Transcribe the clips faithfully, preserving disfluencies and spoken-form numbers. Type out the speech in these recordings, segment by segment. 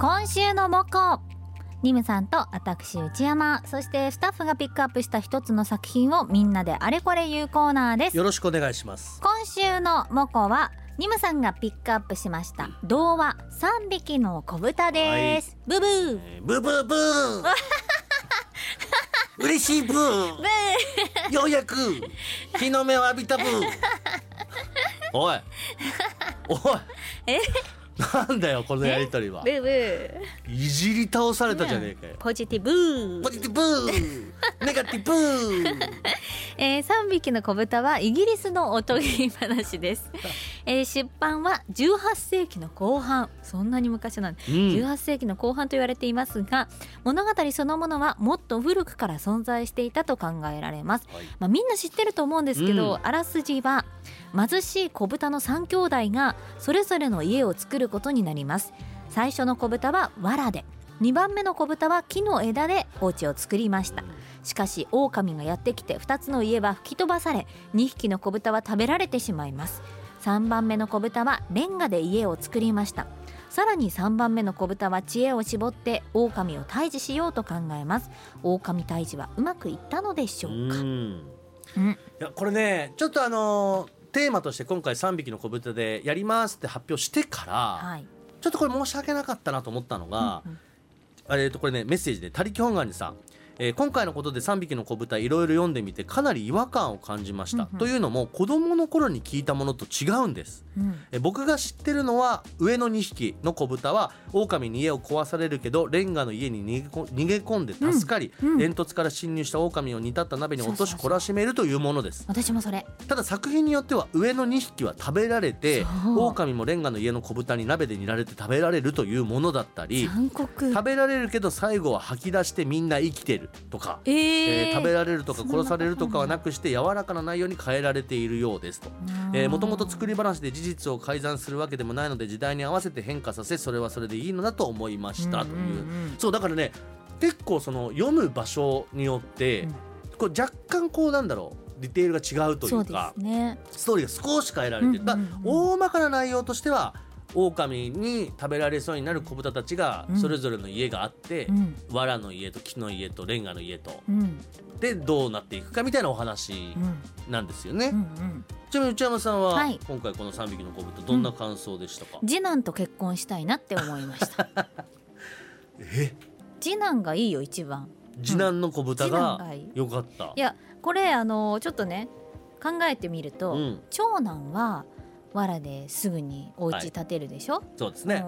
今週のモコニムさんと私内山、そしてスタッフがピックアップした一つの作品をみんなであれこれ言うコーナーです。よろしくお願いします。今週のモコはニムさんがピックアップしました童話さんびきの子豚です。はい、ブブー、えー、ブブーブー嬉しいブーブーようやく日の目を浴びたブーおいおいえなんだよこのやりとりは。ブーブーいじり倒されたじゃねえかよ。ポジティブーポジティブーネガティブーえー、さんびきの子豚はイギリスのおとぎ話です。えー、出版はじゅうはっせいきの後半、そんなに昔なんで、うん、じゅうはっせいきの後半と言われていますが、物語そのものはもっと古くから存在していたと考えられます。はい、まあ、みんな知ってると思うんですけど、うん、あらすじは貧しい子豚のさんきょうだいがそれぞれの家を作ることになります。最初の子豚は藁で、にばんめの子豚は木の枝でお家を作りました。しかし狼がやってきてふたつの家は吹き飛ばされ、にひきの子豚は食べられてしまいます。さんばんめの子豚はレンガで家を作りました。さらにさんばんめの子豚は知恵を絞って狼を退治しようと考えます。狼退治はうまくいったのでしょうか。うん、うん、いやこれねちょっとあのーテーマとして今回さんびきの子豚でやりますって発表してから、はい、ちょっとこれ申し訳なかったなと思ったのが、うんうん、あれとこれねメッセージで他力本願にさん、えー、今回のことでさんびきの子豚いろいろ読んでみてかなり違和感を感じました、うんうん、というのも子供の頃に聞いたものと違うんです。うん、えー、僕が知ってるのは上のにひきの子豚は狼に家を壊されるけどレンガの家に逃げこ逃げ込んで助かり、うんうん、煙突から侵入した狼を煮立った鍋に落とし懲らしめるというものです。そうそうそう、私もそれ。ただ作品によっては上のにひきは食べられて狼もレンガの家の子豚に鍋で煮られて食べられるというものだったり、残酷。食べられるけど最後は吐き出してみんな生きてるとか、えーえー、食べられるとか殺されるとかはなくして柔らかな内容に変えられているようですと。もともと作り話で事実を改ざんするわけでもないので時代に合わせて変化させ、それはそれでいいのだと思いましたという、うんうんうん、そうだからね結構その読む場所によって、うん、こう若干こうなんだろうディテールが違うというか、そうですね、ストーリーが少し変えられて、うんうんうん、大まかな内容としては狼に食べられそうになる子豚たちがそれぞれの家があって、うん、藁の家と木の家とレンガの家と、うん、でどうなっていくかみたいなお話なんですよね。うんうんうん、ちなみに内山さんは、はい、今回このさんびきの子豚どんな感想でしたか？うん、次男と結婚したいなって思いましたえ次男がいいよ一番。次男の子豚が良かった。うん、いやこれあのちょっとね考えてみると、うん、長男は藁ですぐにお家建てるでしょ。はい、そうですね。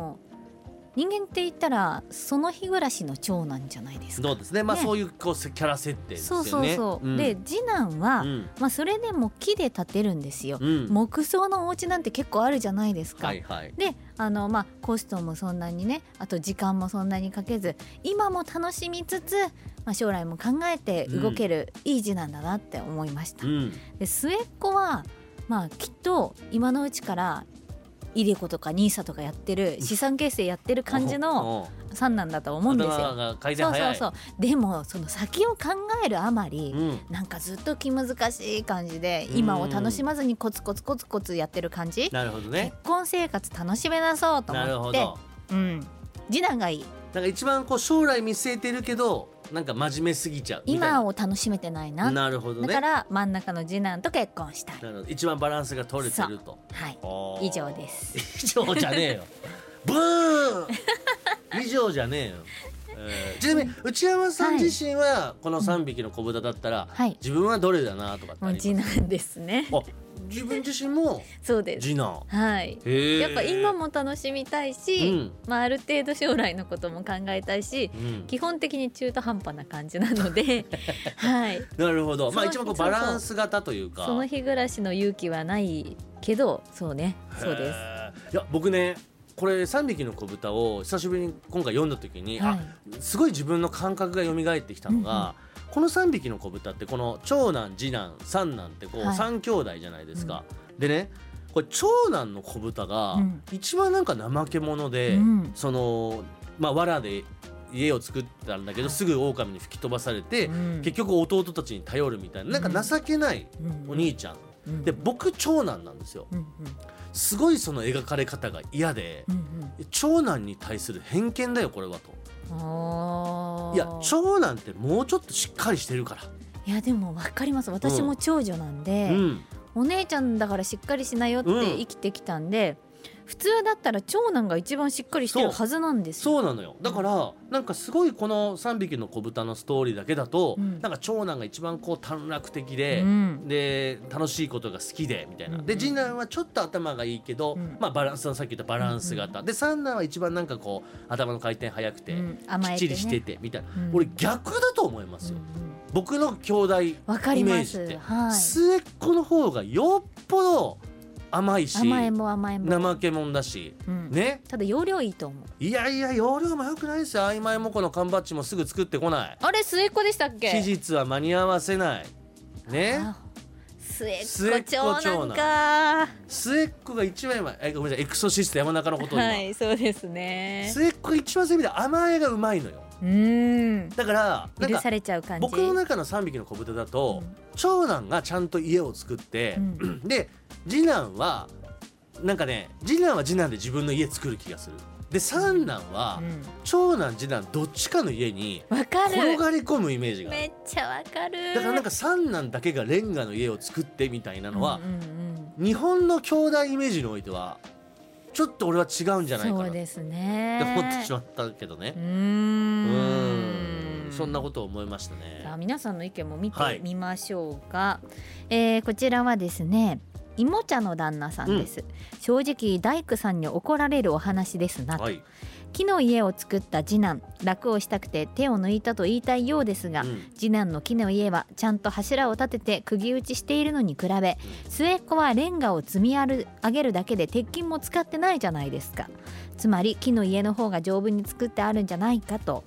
人間って言ったらその日暮らしの長男じゃないですか。そうですね。まあ、ね、そういうこうキャラ設定ですよね。そうそうそう。うん、で次男は、うんまあ、それでも木で建てるんですよ。うん、木造のお家なんて結構あるじゃないですか。はいはい、であの、まあ、コストもそんなにね、あと時間もそんなにかけず今も楽しみつつ、まあ、将来も考えて動ける、うん、いい次男だなって思いました。うん、で末っ子はまあ、きっと今のうちからiDeCoとかニーサとかやってる資産形成やってる感じの三男だと思うんですよ。そうそうそう。でもその先を考えるあまり、うん、なんかずっと気難しい感じで今を楽しまずにコツコツコツコツやってる感じ。なるほどね。結婚生活楽しめなそうと思って。なるほど。うん、次男がいい。なんか一番こう将来見据えてるけどなんか真面目すぎちゃうみたいな、今を楽しめてないな。なるほどね。だから真ん中の次男と結婚したい。なるほど、一番バランスが取れてると。はい、以上です。以上じゃねえよブー以上じゃねえよえー、ちなみに内山さん自身はこのさんびきの子豚だったら、はい、自分はどれだなとかってあります？もう次男ですね。あ、自分自身もそうです。次男、はい、やっぱ今も楽しみたいし、うん、まあ、ある程度将来のことも考えたいし、うん、基本的に中途半端な感じなので、はい、なるほど、まあ、一番こうバランス型というか、そうそう、その日暮らしの勇気はないけど、そうね、そうです。いや僕ねこれさんびきの子豚を久しぶりに今回読んだ時に、はい、あ、すごい自分の感覚が蘇ってきたのが、うんうん、このさんびきの子豚ってこの長男次男三男ってこうさんきょうだいじゃないですか。はい、うん、でねこれ長男の子豚が一番なんか怠け者で、うん、そのまあ藁で家を作ったんだけどすぐ狼に吹き飛ばされて、はい、結局弟たちに頼るみたいな、なんか情けないお兄ちゃんうん、で僕長男なんですよ、うんうん、すごいその描かれ方が嫌で、うんうん、長男に対する偏見だよこれはと。あ、いや長男ってもうちょっとしっかりしてるから。いやでも分かります。私も長女なんで、うんうん、お姉ちゃんだからしっかりしなよって生きてきたんで、うん、普通だったら長男が一番しっかりしてるはずなんですよ。そう、そうなのよ。だからなんかすごいこのさんびきの子豚のストーリーだけだと、うん、なんか長男が一番こう短絡的で、うん、で楽しいことが好きでみたいな、うん、で次男はちょっと頭がいいけど、うんまあ、バランスのさっき言ったバランス型、うん、で三男は一番なんかこう頭の回転早くて、うんね、きっちりしててみたいな、うん、俺逆だと思いますよ、うんうん僕の兄弟イメージって、はい、末っ子の方がよっぽど甘いし甘えも甘えも怠けもんだし、うんね、ただ容量いいと思う。いやいや容量も良くないですよ。曖昧もこの缶バッジもすぐ作ってこない。あれ末っ子でしたっけ。期日は間に合わせない、ね、末っ子長男か。末っ子が一番今ごめんなさいエクソシスト山中のことを今、はい、そうですね末っ子が一番そういう意味で甘えがうまいのよ。うんだからなんか許されちゃう感じ。僕の中のさんびきの子豚だと、うん、長男がちゃんと家を作って、うん、で次男はなんかね次男は次男で自分の家作る気がする。で三男は、うん、長男次男どっちかの家に転がり込むイメージがある。めっちゃわかる。だからなんか三男だけがレンガの家を作ってみたいなのは、うんうん、日本の兄弟イメージにおいてはちょっと俺は違うんじゃないかなって思ってしまったけどね。うーんうーんそんなことを思いましたね。さあ皆さんの意見も見てみましょうか、はいえー、こちらはですねいもちゃの旦那さんです、うん、正直大工さんに怒られるお話ですなと、はい、木の家を作った次男楽をしたくて手を抜いたと言いたいようですが、うん、次男の木の家はちゃんと柱を立てて釘打ちしているのに比べ末っ子はレンガを積み上げるだけで鉄筋も使ってないじゃないですか。つまり木の家の方が丈夫に作ってあるんじゃないかと。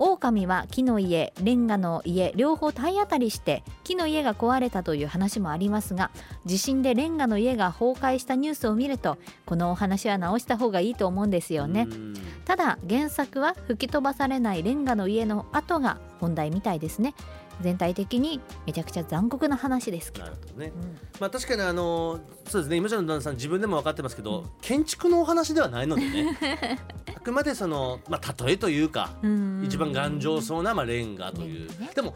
狼は木の家レンガの家両方体当たりして木の家が壊れたという話もありますが地震でレンガの家が崩壊したニュースを見るとこのお話は直した方がいいと思うんですよね。ただ原作は吹き飛ばされないレンガの家の跡が本題みたいですね。全体的にめちゃくちゃ残酷な話ですけど、なるほどね、うんまあ、確かにあのそうですね今ちゃんの旦那さん自分でも分かってますけど、うん、建築のお話ではないのでねあくまでその、まあ、例えというかうん一番頑丈そうな、まあ、レンガという、ね、でも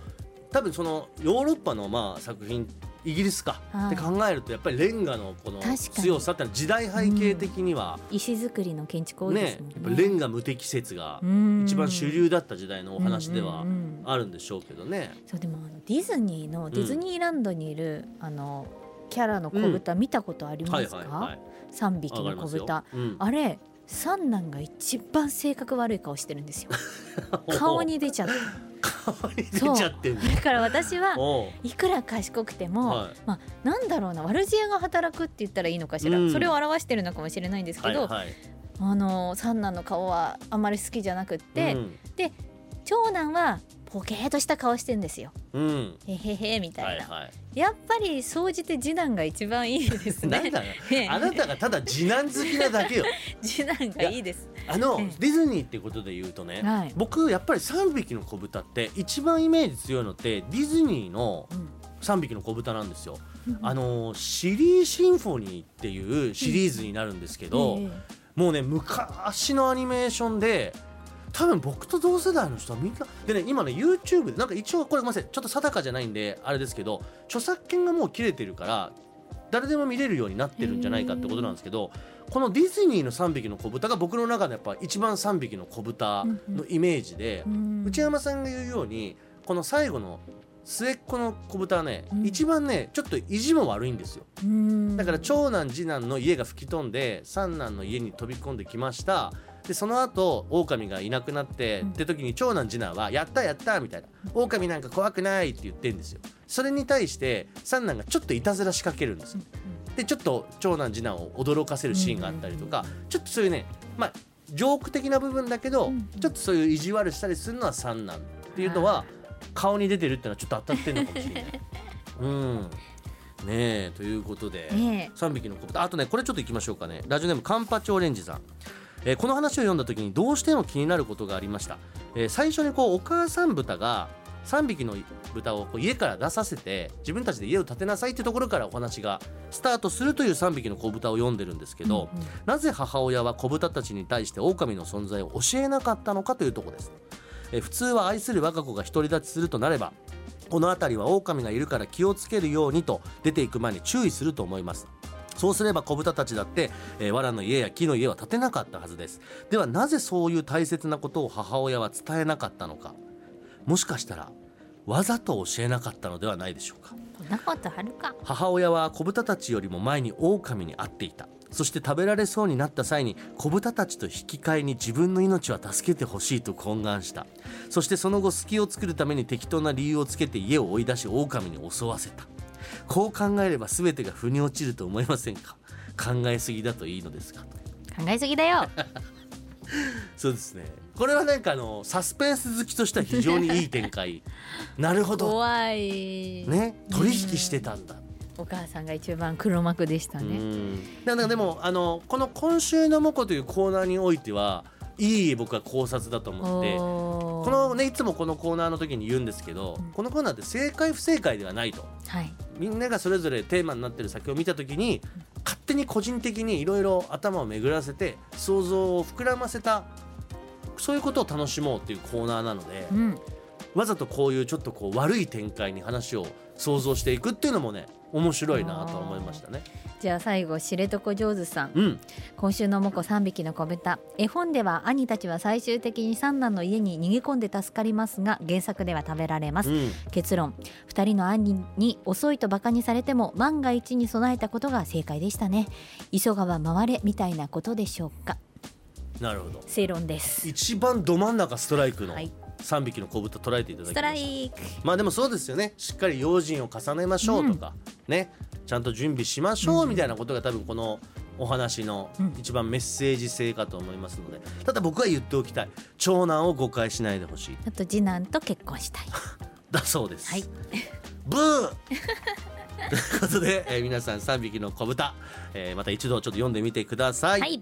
多分そのヨーロッパのまあ作品イギリスかって考えるとやっぱりレンガのこの強さってのは時代背景的には石造りの建築多いですもんね。やっぱレンガ無敵説が一番主流だった時代のお話ではあるんでしょうけどね。そうでもあのディズニーのディズニーランドにいる、うん、あのキャラの子豚見たことありますか。さんびきの子豚、うん、あれ三男が一番性格悪い顔してるんですよ顔に出ちゃって顔に出ちゃってる。だから私はいくら賢くても、はいまあ、なんだろうな悪知恵が働くって言ったらいいのかしら、うん、それを表してるのかもしれないんですけど、はいはい、あの三男の顔はあんまり好きじゃなくって、うん、で長男はポケーとした顔してるんですよ、うん、へへへみたいな、はいはい、やっぱり総じて次男が一番いいですねなんだあなたがただ次男好きなだけよ次男がいいです。いあのディズニーってことで言うとね、はい、僕やっぱりさんびきの子豚って一番イメージ強いのってディズニーのさんびきの子豚なんですよ、うん、あのシリーシンフォニーっていうシリーズになるんですけど、うんえー、もうね昔のアニメーションで多分僕と同世代の人はみんなでね今ね YouTube でなんか一応これごめんなさいちょっと定かじゃないんであれですけど著作権がもう切れてるから誰でも見れるようになってるんじゃないかってことなんですけど、このディズニーのさんびきの子豚が僕の中でやっぱ一番さんびきの子豚のイメージで、内山さんが言うようにこの最後の末っ子の子豚はね、うん、一番ねちょっと意地も悪いんですよ。だから長男次男の家が吹き飛んで三男の家に飛び込んできました。でその後狼がいなくなって、うん、って時に長男次男はやったやったみたいな、うん、狼なんか怖くないって言ってるんですよ。それに対して三男がちょっといたずら仕掛けるんですよ、うん、でちょっと長男次男を驚かせるシーンがあったりとか、うん、ちょっとそういうねまあジョーク的な部分だけど、うん、ちょっとそういう意地悪したりするのは三男っていうのは顔に出てるってのはちょっと当たってるのかもしれないうんねえということで、ね、さんびきの子豚あとねこれちょっといきましょうかね。ラジオネームカンパチオレンジさん、えー、この話を読んだ時にどうしても気になることがありました、えー、最初にこうお母さん豚がさんびきの豚をこう家から出させて自分たちで家を建てなさいってところからお話がスタートするというさんびきの子豚を読んでるんですけど、うんうん、なぜ母親は子豚たちに対して狼の存在を教えなかったのかというところです。え普通は愛する我が子が独り立ちするとなれば、この辺りは狼がいるから気をつけるようにと出ていく前に注意すると思います。そうすれば子豚たちだって、えー、藁の家や木の家は建てなかったはずです。ではなぜそういう大切なことを母親は伝えなかったのか。もしかしたらわざと教えなかったのではないでしょうか。こんなことあるか。母親は子豚たちよりも前に狼に会っていた。そして食べられそうになった際に子豚たちと引き換えに自分の命は助けてほしいと懇願した。そしてその後隙を作るために適当な理由をつけて家を追い出し狼に襲わせた。こう考えれば全てが腑に落ちると思いませんか。考えすぎだといいのですか。考えすぎだよそうですね、これはなんかあのサスペンス好きとしては非常にいい展開なるほど怖い、ね、取引してたんだ、うん、お母さんが一番黒幕でしたね。うんなんかでもあのこの今週のモコというコーナーにおいてはいい僕は考察だと思ってこの、ね、いつもこのコーナーの時に言うんですけど、うん、このコーナーって正解不正解ではないと、はい、みんながそれぞれテーマになってる先を見た時に、うん、勝手に個人的にいろいろ頭を巡らせて想像を膨らませたそういうことを楽しもうっていうコーナーなので、うん、わざとこういうちょっとこう悪い展開に話を想像していくっていうのもね面白いなと思いましたね。じゃあ最後知床上手さん、うん、今週のモコさんびきの子豚、絵本では兄たちは最終的に三男の家に逃げ込んで助かりますが原作では食べられます、うん、結論ふたりの兄に遅いとバカにされても万が一に備えたことが正解でしたね。急がば回れみたいなことでしょうか。なるほど正論です。一番ど真ん中ストライクの、はいさんびきの子豚捉えていただきました。ストライク。まあでもそうですよね、しっかり用心を重ねましょうとか、うん、ねちゃんと準備しましょうみたいなことが多分このお話の一番メッセージ性かと思いますので、うん、ただ僕は言っておきたい、長男を誤解しないでほしい。あと次男と結婚したいだそうです、はい、ブーということで、えー、皆さんさんびきの子豚、えー、また一度ちょっと読んでみてください、はい。